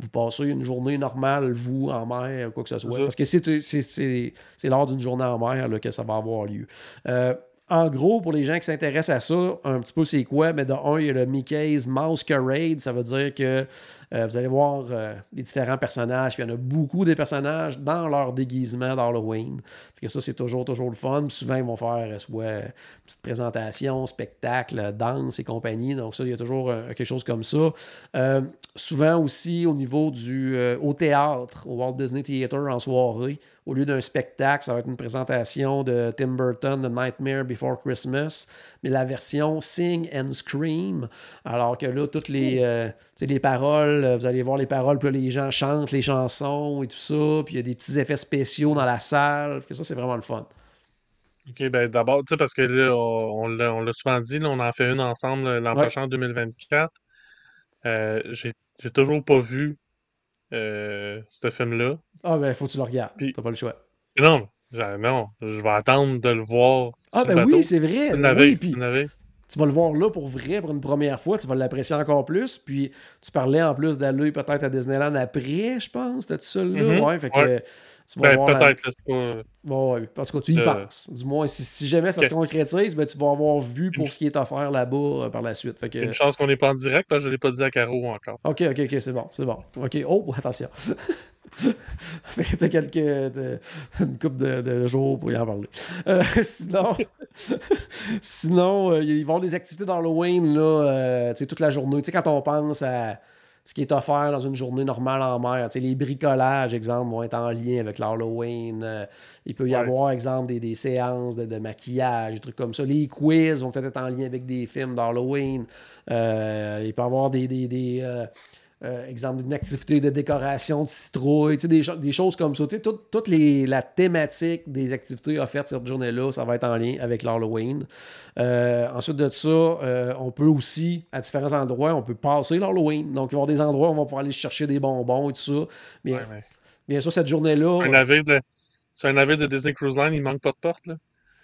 vous passez une journée normale, vous, en mer, quoi que ce soit. Parce que c'est, c'est, c'est, c'est lors d'une journée en mer là, que ça va avoir lieu. Euh, en gros, pour les gens qui s'intéressent à ça, un petit peu c'est quoi? Mais de un, il y a le Mickey's Masquerade. Ça veut dire que euh, vous allez voir euh, les différents personnages. Puis il y en a beaucoup des personnages dans leur déguisement d'Halloween. Fait que ça, c'est toujours, toujours le fun. Puis souvent, ils vont faire soit une petite présentation, spectacle, danse et compagnie. Donc ça, il y a toujours euh, quelque chose comme ça. Euh, souvent aussi, au niveau du... Euh, au théâtre, au Walt Disney Theater en soirée, au lieu d'un spectacle, ça va être une présentation de Tim Burton, The Nightmare Before Christmas, mais la version Sing and Scream, alors que là, toutes les, euh, les paroles, vous allez voir les paroles, puis là, les gens chantent les chansons et tout ça, puis il y a des petits effets spéciaux dans la salle, que ça, c'est vraiment le fun. OK, ben d'abord, tu sais, parce que là, on, on, l'a, on l'a souvent dit, là, on en fait une ensemble l'an ouais. prochain, en deux mille vingt-quatre. Euh, j'ai, j'ai toujours pas vu euh, ce film-là. Ah, ben, faut que tu le regardes. Puis, t'as pas le choix. Non, non, je vais attendre de le voir. Ah, ben bateau. Oui, c'est vrai. Tu, oui, puis, tu vas le voir là pour vrai, pour une première fois. Tu vas l'apprécier encore plus. Puis, tu parlais en plus d'aller peut-être à Disneyland après, je pense. T'as-tu ça, là? Mm-hmm. Ouais, fait que. Ouais. Tu vas ben, avoir peut-être la... le... bon, ouais. En tout cas, tu y euh... penses. Du moins, si, si jamais ça okay. se concrétise, ben, tu vas avoir vu pour ce qui est offert là-bas euh, par la suite. Fait que... Une chance qu'on n'est pas en direct, là, je ne l'ai pas dit à Caro encore. OK, OK, OK, c'est bon, c'est bon. OK, oh, attention. Fait que t'as quelques... De, une couple de, de jours pour y en parler. Euh, sinon, sinon euh, ils vont avoir des activités d'Halloween, là, euh, tu sais, toute la journée. Tu sais, quand on pense à... ce qui est offert dans une journée normale en mer. Tu sais, les bricolages, exemple, vont être en lien avec l'Halloween. Il peut y ouais. avoir, exemple, des, des séances de, de maquillage, des trucs comme ça. Les quiz vont peut-être être en lien avec des films d'Halloween. Euh, il peut y avoir des... des, des euh, euh, exemple, une activité de décoration de citrouille. Tu sais, des, des choses comme ça. Tu sais, toute, toute les, la thématique des activités offertes cette journée-là, ça va être en lien avec l'Halloween. Euh, ensuite de ça, euh, on peut aussi, à différents endroits, on peut passer l'Halloween. Donc, il va y avoir des endroits où on va pouvoir aller chercher des bonbons et tout ça. Bien, ouais, mais... bien sûr, cette journée-là... Un navire de... Sur un navire de Disney Cruise Line, il manque pas de porte, là.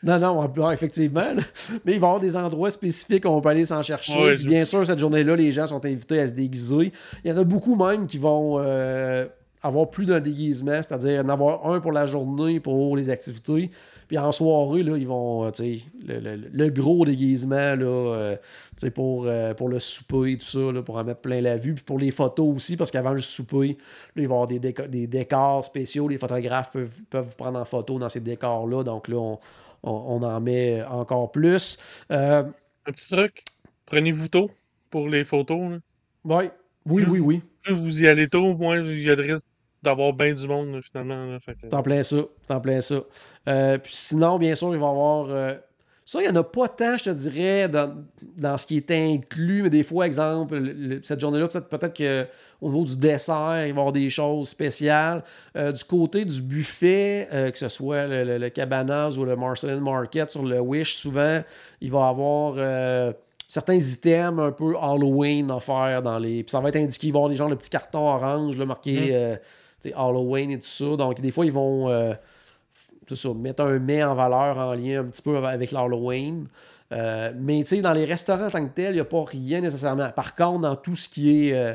Non, non, effectivement. Là. Mais il va y avoir des endroits spécifiques où on peut aller s'en chercher. Ouais, je... Bien sûr, cette journée-là, les gens sont invités à se déguiser. Il y en a beaucoup même qui vont euh, avoir plus d'un déguisement, c'est-à-dire en avoir un pour la journée, pour les activités. Puis en soirée, là, ils vont, tu sais, le, le, le gros déguisement, là, euh, tu sais, pour, euh, pour le souper et tout ça, là, pour en mettre plein la vue. Puis pour les photos aussi, parce qu'avant le souper, là, il va y avoir des, déco- des décors spéciaux. Les photographes peuvent, peuvent vous prendre en photo dans ces décors-là. Donc là, on... On, on en met encore plus. Euh, Un petit truc, prenez-vous tôt pour les photos. Là. Ouais. Oui, plus, oui, oui. Plus vous y allez tôt, moins il y a le risque d'avoir bien du monde là, finalement. Là. Fait que... T'en plein ça, t'en plein ça. Euh, puis sinon, bien sûr, il va y avoir... Euh... Ça, il n'y en a pas tant, je te dirais, dans, dans ce qui est inclus, mais des fois, exemple, le, cette journée-là, peut-être, peut-être qu'au niveau du dessert, il va y avoir des choses spéciales. Euh, du côté du buffet, euh, que ce soit le, le, le Cabanas ou le Marcelin Market sur le Wish, souvent, il va y avoir euh, certains items un peu Halloween offerts dans les... Puis ça va être indiqué, il va y avoir des genres de petits cartons orange là, marqués mm. euh, Halloween et tout ça. Donc, des fois, ils vont... Euh, Ça, mettre un mets en valeur en lien un petit peu avec l'Halloween. Euh, mais tu sais, dans les restaurants en tant que tel, il n'y a pas rien nécessairement. Par contre, dans tout ce qui est euh,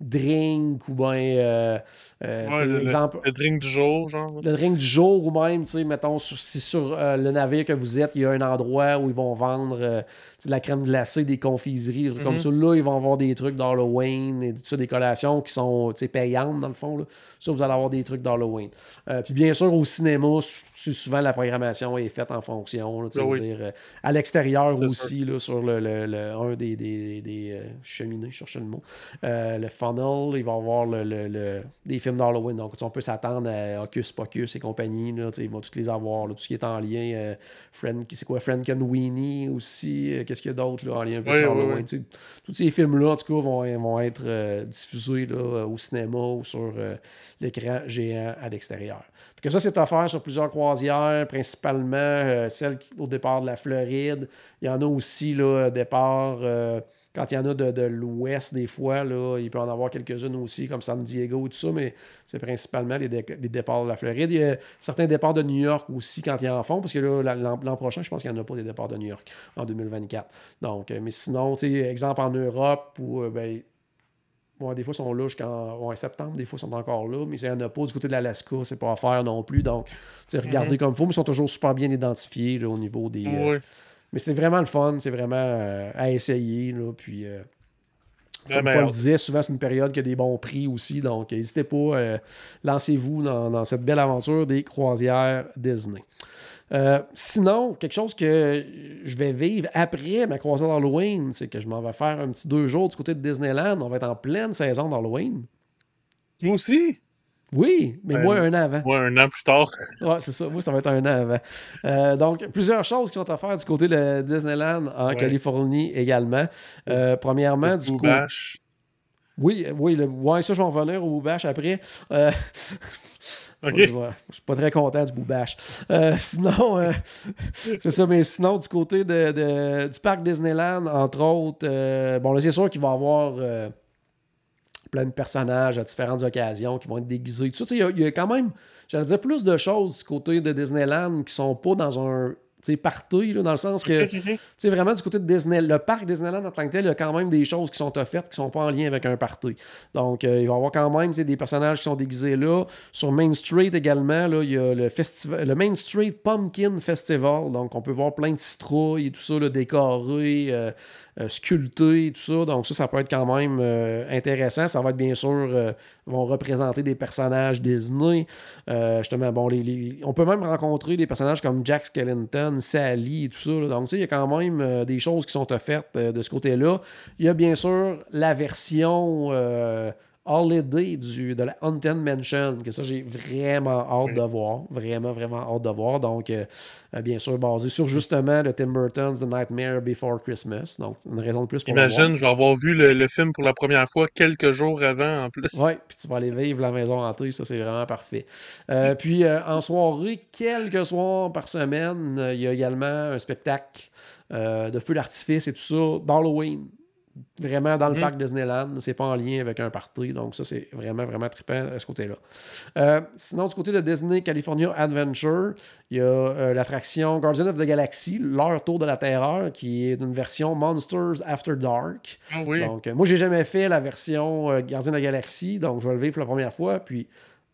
drink ou bien. Euh, euh, ouais, le, exemple, le drink du jour, genre. Le drink du jour ou même, tu sais, mettons, sur, si sur euh, le navire que vous êtes, il y a un endroit où ils vont vendre euh, de la crème glacée, des confiseries, des trucs mm-hmm. comme ça. Là, ils vont avoir des trucs d'Halloween et tout ça, des collations qui sont payantes dans le fond. Là. Ça, vous allez avoir des trucs d'Halloween. Euh, puis bien sûr, au cinéma, souvent la programmation est faite en fonction. Là, oui. dire, euh, à l'extérieur c'est aussi, là, sur le, le, le un des, des, des, des euh, cheminées, je cherchais le mot. Euh, le funnel, il va y avoir le, le, le, des films d'Halloween. Donc, on peut s'attendre à Hocus Pocus et compagnie. Là, ils vont tous les avoir. Là, tout ce qui est en lien. Euh, Friend, c'est quoi? Frankenweenie aussi. Euh, Qu'est-ce qu'il y a d'autre là, en lien un peu oui, oui, oui. Tu sais, tous ces films-là, en tout cas, vont, vont être euh, diffusés là, au cinéma ou sur euh, l'écran géant à l'extérieur. Fait que ça, c'est offert sur plusieurs croisières, principalement euh, celle au départ de la Floride. Il y en a aussi là, au départ, euh, quand il y en a de, de l'Ouest, des fois, là, il peut en avoir quelques-unes aussi, comme San Diego et tout ça, mais c'est principalement les, dé- les départs de la Floride. Il y a certains départs de New York aussi, quand ils en font, parce que là, l'an, l'an prochain, je pense qu'il n'y en a pas des départs de New York en deux mille vingt-quatre. Donc, mais sinon, tu sais, exemple en Europe, où, euh, ben, bon, des fois, ils sont là jusqu'en bon, septembre, des fois, ils sont encore là, mais il n'y en a pas. Du côté de l'Alaska, c'est pas à faire non plus. Donc, tu sais, regardez mm-hmm. comme il faut, mais ils sont toujours super bien identifiés là, au niveau des... Oui. Euh, mais c'est vraiment le fun, c'est vraiment euh, à essayer. Là, puis, euh, comme Paul le disait, souvent c'est une période qui a des bons prix aussi. Donc, n'hésitez pas, euh, lancez-vous dans, dans cette belle aventure des croisières Disney. Euh, sinon, quelque chose que je vais vivre après ma croisière d'Halloween, c'est que je m'en vais faire un petit deux jours du côté de Disneyland. On va être en pleine saison d'Halloween. Moi aussi? Oui, mais euh, moi un an avant. Moi un an plus tard. Ouais, c'est ça. Moi, ça va être un an avant. Euh, donc, plusieurs choses qui sont offertes du côté de Disneyland en ouais. Californie également. Euh, premièrement, le du coup... Bash. Oui, oui, le... ouais, ça, je vais en revenir au Boobash après. Euh... Okay. Je suis pas très content du Boobash. Euh, sinon, euh, c'est ça, mais sinon, du côté de, de, du parc Disneyland, entre autres, euh, bon, là, c'est sûr qu'il va y avoir... Euh, plein de personnages à différentes occasions qui vont être déguisés. Tout ça, il y a, y a quand même, j'allais dire, plus de choses du côté de Disneyland qui sont pas dans un party, là, dans le sens que vraiment du côté de Disney, le parc Disneyland en tant que tel, il y a quand même des choses qui sont offertes qui ne sont pas en lien avec un party. Donc, euh, il va y avoir quand même des personnages qui sont déguisés là. Sur Main Street également, là, il y a le, festi- le Main Street Pumpkin Festival. Donc, on peut voir plein de citrouilles et tout ça, là, décorées, euh, euh, sculptées, tout ça. Donc, ça, ça peut être quand même euh, intéressant. Ça va être bien sûr, euh, ils vont représenter des personnages Disney. Euh, justement, bon, les, les... on peut même rencontrer des personnages comme Jack Skellington, Sally et tout ça. Là. Donc, tu sais, il y a quand même euh, des choses qui sont offertes euh, de ce côté-là. Il y a bien sûr la version euh, holiday du, de la Haunted Mansion, que ça, j'ai vraiment hâte de voir. Vraiment, vraiment hâte de voir. Donc, euh, bien sûr, basé sur justement le Tim Burton's The Nightmare Before Christmas. Donc, une raison de plus pour Imagine, le voir. Je vais avoir vu le, le film pour la première fois quelques jours avant, en plus. Oui, puis tu vas aller vivre la maison hantée. Ça, c'est vraiment parfait. Euh, oui. Puis, euh, en soirée, quelques soirs par semaine, euh, il y a également un spectacle euh, de feux d'artifice et tout ça d'Halloween. Vraiment dans le mmh. parc Disneyland, c'est pas en lien avec un party, donc ça c'est vraiment vraiment trippant à ce côté-là. Euh, sinon du côté de Disney California Adventure, il y a euh, l'attraction Guardians of the Galaxy, leur tour de la terreur, qui est une version Monsters After Dark. Ah oui. Donc euh, moi j'ai jamais fait la version euh, Guardians of the Galaxy, donc je vais le vivre la première fois, puis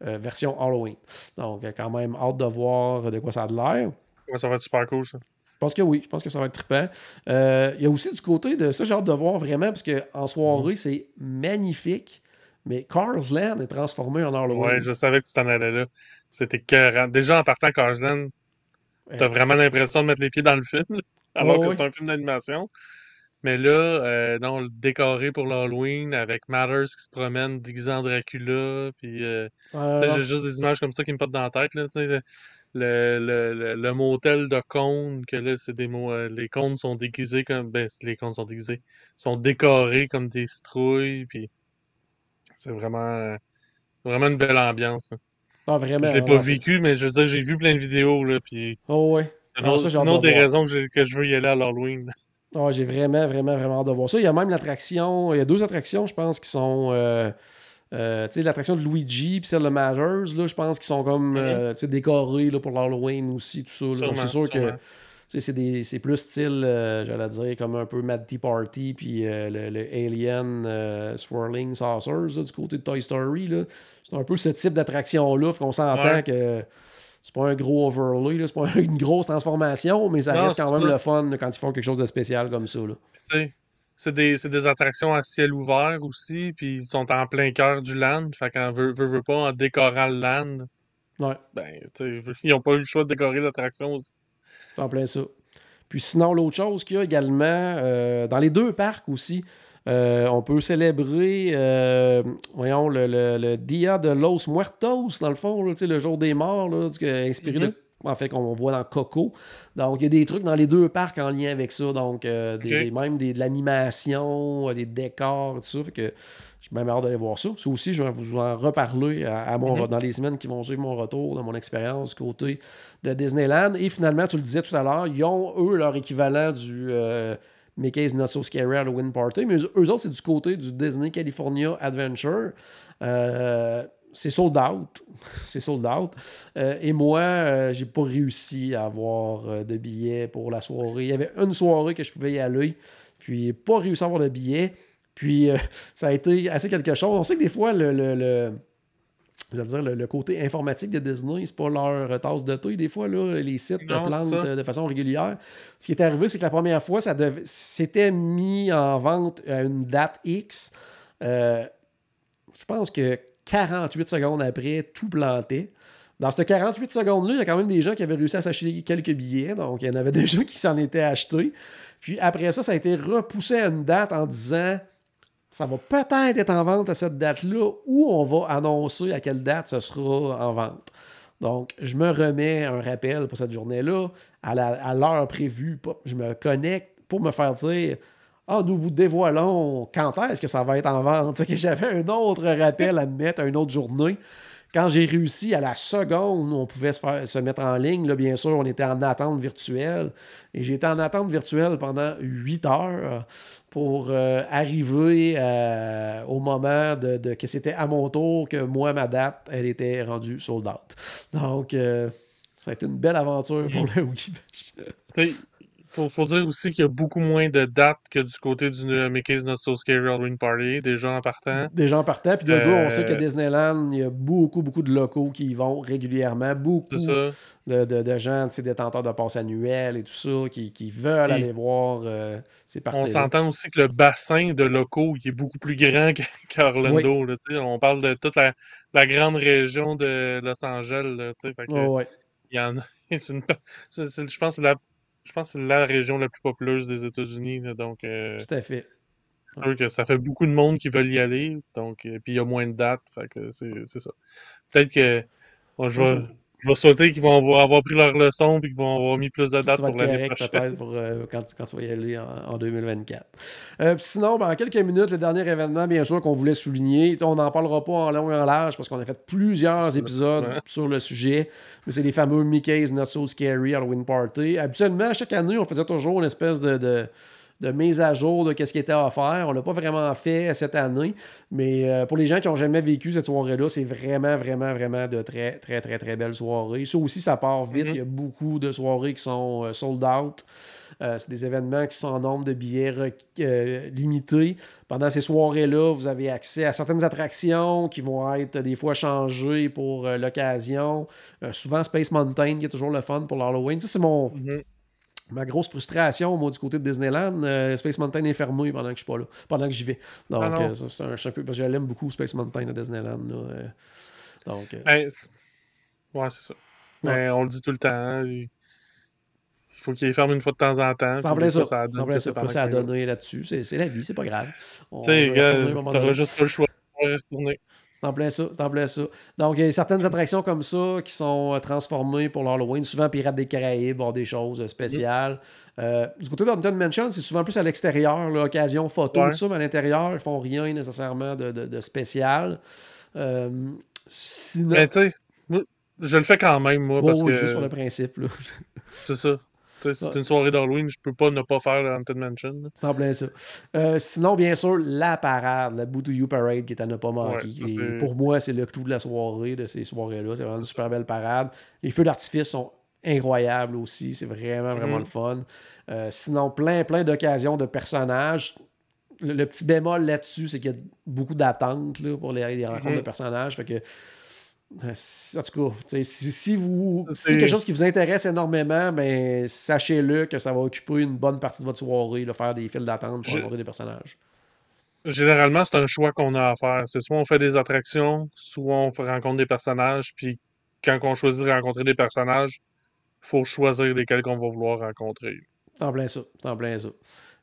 euh, version Halloween. Donc euh, quand même hâte de voir de quoi ça a de l'air. Ouais, ça va être super cool ça. Je pense que oui, je pense que ça va être trippant. Euh, il y a aussi du côté de ça, j'ai hâte de voir vraiment, parce qu'en soirée, c'est magnifique, mais Cars Land est transformé en Halloween. Oui, je savais que tu t'en allais là. C'était écœurant. Déjà, en partant à Cars Land, t'as euh... vraiment l'impression de mettre les pieds dans le film, alors ouais, que ouais. c'est un film d'animation. Mais là, euh, non, le décoré pour l'Halloween, avec Mathers qui se promène déguisé en Dracula, puis euh, euh... j'ai juste des images comme ça qui me portent dans la tête, là, tu sais. Le, le, le, le motel de cônes, que là, c'est des mots. Euh, les cônes sont déguisés comme. Ben, les cônes sont déguisés. Sont décorés comme des citrouilles, puis c'est vraiment. Euh, vraiment une belle ambiance. Hein. Ah, vraiment. Je l'ai pas vécu, c'est... mais je veux dire, j'ai vu plein de vidéos, là, puis. Oh, ouais. C'est non, ça, j'ai une autre des raisons que, j'ai, que je veux y aller à l'Halloween. Ah, j'ai vraiment, vraiment, vraiment hâte de voir ça. Il y a même l'attraction. Il y a deux attractions, je pense, qui sont. Euh... Euh, tu sais, l'attraction de Luigi puis celle de Mathers, là, je pense qu'ils sont comme euh, décorés là, pour l'Halloween aussi, tout ça. Là. Sûrement, donc, c'est sûr sûrement. que c'est, des, c'est plus style, euh, j'allais dire, comme un peu Mad Tea Party puis euh, le, le Alien euh, Swirling Saucers là, du côté de Toy Story. Là. C'est un peu ce type d'attraction-là. On s'entend ouais. que c'est pas un gros overlay, là, c'est pas une grosse transformation, mais ça non, reste quand même ça. le fun là, quand ils font quelque chose de spécial comme ça. Là. C'est... C'est des, c'est des attractions à ciel ouvert aussi, puis ils sont en plein cœur du land. Fait qu'on veut, veut, veut pas, en décorant le land, ouais. ben, ils n'ont pas eu le choix de décorer l'attraction aussi. En plein ça. Puis sinon, l'autre chose qu'il y a également, euh, dans les deux parcs aussi, euh, on peut célébrer, euh, voyons, le, le, le Dia de los Muertos, dans le fond, là, le jour des morts, là, du, inspiré mm-hmm. de... En fait, qu'on voit dans Coco. Donc, il y a des trucs dans les deux parcs en lien avec ça. Donc, euh, des, okay. des, même des, de l'animation, des décors, tout ça. Fait que je suis même hâte d'aller voir ça. Ça aussi, je vais vous en reparler à, à mon, mm-hmm. dans les semaines qui vont suivre mon retour, dans mon expérience côté de Disneyland. Et finalement, tu le disais tout à l'heure, ils ont, eux, leur équivalent du... Euh, Mickey's Not So Scary Halloween Party. Mais eux, eux autres, c'est du côté du Disney California Adventure. Euh... C'est sold out. C'est sold out. Euh, et moi, euh, j'ai pas réussi à avoir euh, de billets pour la soirée. Il y avait une soirée que je pouvais y aller, puis pas réussi à avoir de billets. Puis euh, ça a été assez quelque chose. On sait que des fois, le, le, le, je veux dire, le, le côté informatique de Disney, c'est pas leur tasse de thé. Des fois, là, les sites non, plantent de façon régulière. Ce qui est arrivé, c'est que la première fois, ça dev... c'était mis en vente à une date X. Euh, je pense que quarante-huit secondes après, tout plantait. Dans ces quarante-huit secondes-là, il y a quand même des gens qui avaient réussi à s'acheter quelques billets. Donc, il y en avait des gens qui s'en étaient achetés. Puis après ça, ça a été repoussé à une date en disant « Ça va peut-être être en vente à cette date-là ou on va annoncer à quelle date ce sera en vente. » Donc, je me remets un rappel pour cette journée-là. À, la, à l'heure prévue, je me connecte pour me faire dire « Ah, nous vous dévoilons quand est-ce que ça va être en vente. » Fait que j'avais un autre rappel à me mettre, une autre journée. Quand j'ai réussi à la seconde où on pouvait se, faire, se mettre en ligne, là, bien sûr, on était en attente virtuelle. Et j'ai été en attente virtuelle pendant huit heures pour euh, arriver euh, au moment de, de que c'était à mon tour que moi, ma date, elle était rendue sold out. Donc, euh, ça a été une belle aventure pour le Wii. Il faut, faut dire aussi qu'il y a beaucoup moins de dates que du côté du euh, Mickey's Not So Scary Halloween Party, des gens en partant. Des gens en partant. Puis de euh... là, on sait que Disneyland, il y a beaucoup, beaucoup de locaux qui y vont régulièrement. Beaucoup de, de, de gens, tu sais, détenteurs de passes annuelles et tout ça, qui, qui veulent et aller voir euh, ces parties-là. On s'entend aussi que le bassin de locaux il est beaucoup plus grand qu'à Orlando. Oui. Là, on parle de toute la, la grande région de Los Angeles. Là, fait que... oh, ouais. Il y en a, c'est une, c'est, c'est, je pense que c'est, c'est la région la plus populeuse des États-Unis. Là, donc, euh, tout à fait. C'est sûr que ça fait beaucoup de monde qui veulent y aller. Donc, et puis il y a moins de dates. Fait que c'est, c'est ça. Peut-être que bon, je, vais, je vais souhaiter qu'ils vont avoir, avoir pris leur leçon et qu'ils vont avoir mis plus de dates pour l'année correct, prochaine. Peut-être pour euh, quand, quand tu vas y aller en, en deux mille vingt-quatre. Euh, sinon, ben, en quelques minutes, le dernier événement, bien sûr, qu'on voulait souligner. On n'en parlera pas en long et en large parce qu'on a fait plusieurs épisodes ouais. sur le sujet. Mais c'est les fameux Mickey's Not So Scary Halloween Party. Habituellement, chaque année, on faisait toujours une espèce de... de de mise à jour de ce qui était offert. On ne l'a pas vraiment fait cette année, mais euh, pour les gens qui n'ont jamais vécu cette soirée-là, c'est vraiment, vraiment, vraiment de très, très, très, très belles soirées. Ça aussi, ça part vite. Mm-hmm. Il y a beaucoup de soirées qui sont euh, sold out. Euh, c'est des événements qui sont en nombre de billets euh, limités. Pendant ces soirées-là, vous avez accès à certaines attractions qui vont être des fois changées pour euh, l'occasion. Euh, souvent, Space Mountain, qui est toujours le fun pour l'Halloween. Ça, c'est mon... Mm-hmm. Ma grosse frustration, moi, du côté de Disneyland, euh, Space Mountain est fermé pendant que je suis pas là, pendant que j'y vais. Donc, ah euh, ça, c'est un champion. Parce que je l'aime beaucoup, Space Mountain à Disneyland. Là, euh, donc, euh... Ben, ouais, c'est ça. Ouais. Ben, on le dit tout le temps. Hein, il faut qu'il ferme une fois de temps en temps. Ça semblait ça. Ça semblait ça. Pas ça à donner là-dessus. C'est, c'est la vie, c'est pas grave. Tu sais, gars, t'auras juste pas le choix de retourner. T'en plaît ça, t'en plaît ça. Donc, il y a certaines attractions comme ça qui sont transformées pour l'Halloween. Souvent, Pirates des Caraïbes, voir des choses spéciales. Euh, du côté de Haunted Mansion, c'est souvent plus à l'extérieur, l'occasion photo, ouais. tout ça, mais à l'intérieur, ils font rien nécessairement de, de, de spécial. Euh, sinon... Mais tu sais, je le fais quand même, moi, oh, parce oui, que... juste sur le principe, là. C'est ça. C'est une soirée d'Halloween, je peux pas ne pas faire la Haunted Mansion. C'est en plein ça. Euh, sinon, bien sûr, la parade, la Boo to You Parade qui est à ne pas manquer. Ouais, pour moi, c'est le clou de la soirée, de ces soirées-là. C'est vraiment une super belle parade. Les feux d'artifice sont incroyables aussi. C'est vraiment, vraiment mm. le fun. Euh, sinon, plein, plein d'occasions de personnages. Le, le petit bémol là-dessus, c'est qu'il y a beaucoup d'attentes là, pour les, les rencontres mm. de personnages. Fait que en tout cas, si, si vous c'est si quelque chose qui vous intéresse énormément, ben, sachez-le que ça va occuper une bonne partie de votre soirée, là, faire des files d'attente pour rencontrer des personnages. Généralement, c'est un choix qu'on a à faire. C'est soit on fait des attractions, soit on rencontre des personnages, puis quand on choisit de rencontrer des personnages, il faut choisir lesquels qu'on va vouloir rencontrer. C'est en plein ça, c'est en plein ça.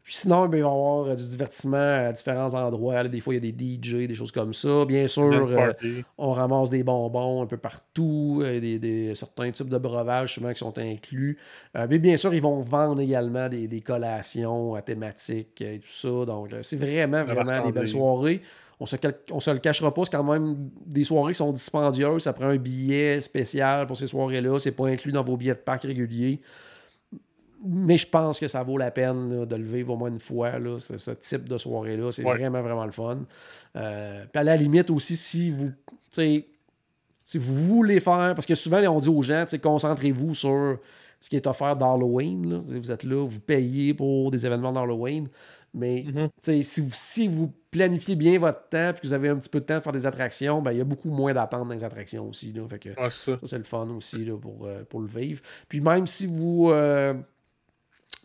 Puis sinon, bien, il va y avoir du divertissement à différents endroits. Des fois, il y a des D J, des choses comme ça. Bien sûr, euh, on ramasse des bonbons un peu partout, et des, des, certains types de breuvages souvent qui sont inclus. Euh, mais bien sûr, ils vont vendre également des, des collations à thématiques et tout ça. Donc, c'est vraiment, vraiment des belles soirées. On se, on se le cachera pas, c'est quand même des soirées qui sont dispendieuses. Ça prend un billet spécial pour ces soirées-là. C'est pas inclus dans vos billets de parc réguliers. Mais je pense que ça vaut la peine là, de le vivre au moins une fois, là, ce, ce type de soirée-là. C'est ouais. vraiment, vraiment le fun. Euh, puis à la limite aussi, si vous si vous voulez faire... Parce que souvent, on dit aux gens, concentrez-vous sur ce qui est offert d'Halloween. Là. Vous êtes là, vous payez pour des événements d'Halloween. Mais mm-hmm. si, vous, si vous planifiez bien votre temps et que vous avez un petit peu de temps pour faire des attractions, ben, il y a beaucoup moins d'attente dans les attractions aussi. Là. Fait que, ouais, ça. ça, c'est le fun aussi là, pour, euh, pour le vivre. Puis même si vous... Euh,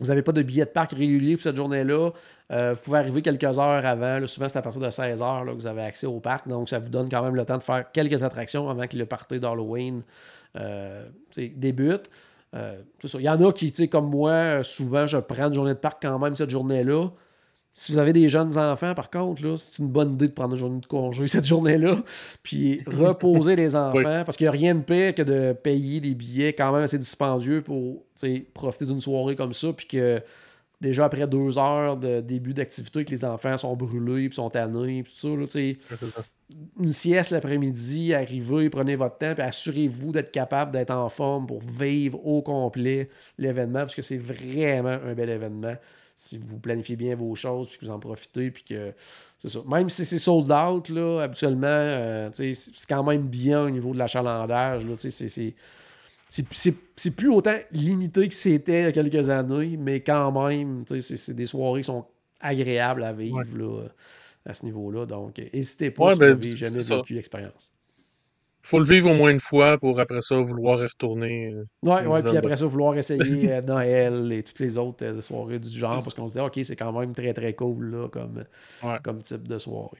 vous n'avez pas de billet de parc régulier pour cette journée-là. Euh, vous pouvez arriver quelques heures avant. Là, souvent, c'est à partir de seize heures là, que vous avez accès au parc. Donc, ça vous donne quand même le temps de faire quelques attractions avant que le party d'Halloween euh, débute. Euh, c'est sûr. Il y en a qui, comme moi, souvent, je prends une journée de parc quand même cette journée-là. Si vous avez des jeunes enfants, par contre, là, c'est une bonne idée de prendre une journée de congé cette journée-là, puis reposer les enfants, oui. parce qu'il n'y a rien de pire que de payer des billets quand même assez dispendieux pour profiter d'une soirée comme ça, puis que déjà après deux heures de début d'activité que les enfants sont brûlés, puis sont tannés, puis tout ça, là, tu sais. Une sieste l'après-midi, arrivez, prenez votre temps, puis assurez-vous d'être capable d'être en forme pour vivre au complet l'événement, parce que c'est vraiment un bel événement. Si vous planifiez bien vos choses, puis que vous en profitez, puis que c'est ça. Même si c'est sold out, là, habituellement, euh, tu sais, c'est quand même bien au niveau de l'achalandage, là, tu sais, c'est... c'est C'est, c'est, c'est plus autant limité que c'était il y a quelques années, mais quand même, c'est, c'est des soirées qui sont agréables à vivre, ouais, là, à ce niveau-là. Donc, n'hésitez pas, ouais, si ben, vous n'avez jamais vécu l'expérience. Il faut le vivre au moins une fois pour après ça vouloir y retourner. Oui, ouais, ouais, puis après ça vouloir essayer Noël et toutes les autres euh, soirées du genre, parce qu'on se dit, OK, c'est quand même très, très cool là, comme, ouais. comme type de soirée.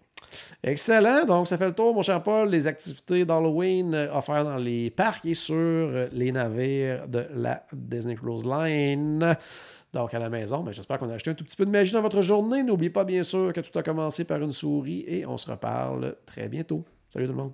Excellent. Donc, ça fait le tour, mon cher Paul, les activités d'Halloween offertes dans les parcs et sur les navires de la Disney Cruise Line. Donc, à la maison, ben, j'espère qu'on a acheté un tout petit peu de magie dans votre journée. N'oubliez pas, bien sûr, que tout a commencé par une souris et on se reparle très bientôt. Salut tout le monde.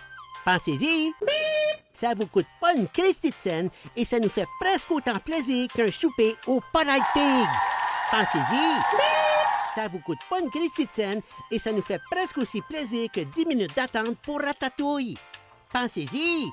Pensez-y! Ça vous coûte pas une Christie de scène et ça nous fait presque autant plaisir qu'un souper au Polite Pig. Pensez-y! Ça vous coûte pas une Christie de scène et ça nous fait presque aussi plaisir que dix minutes d'attente pour Ratatouille. Pensez-y!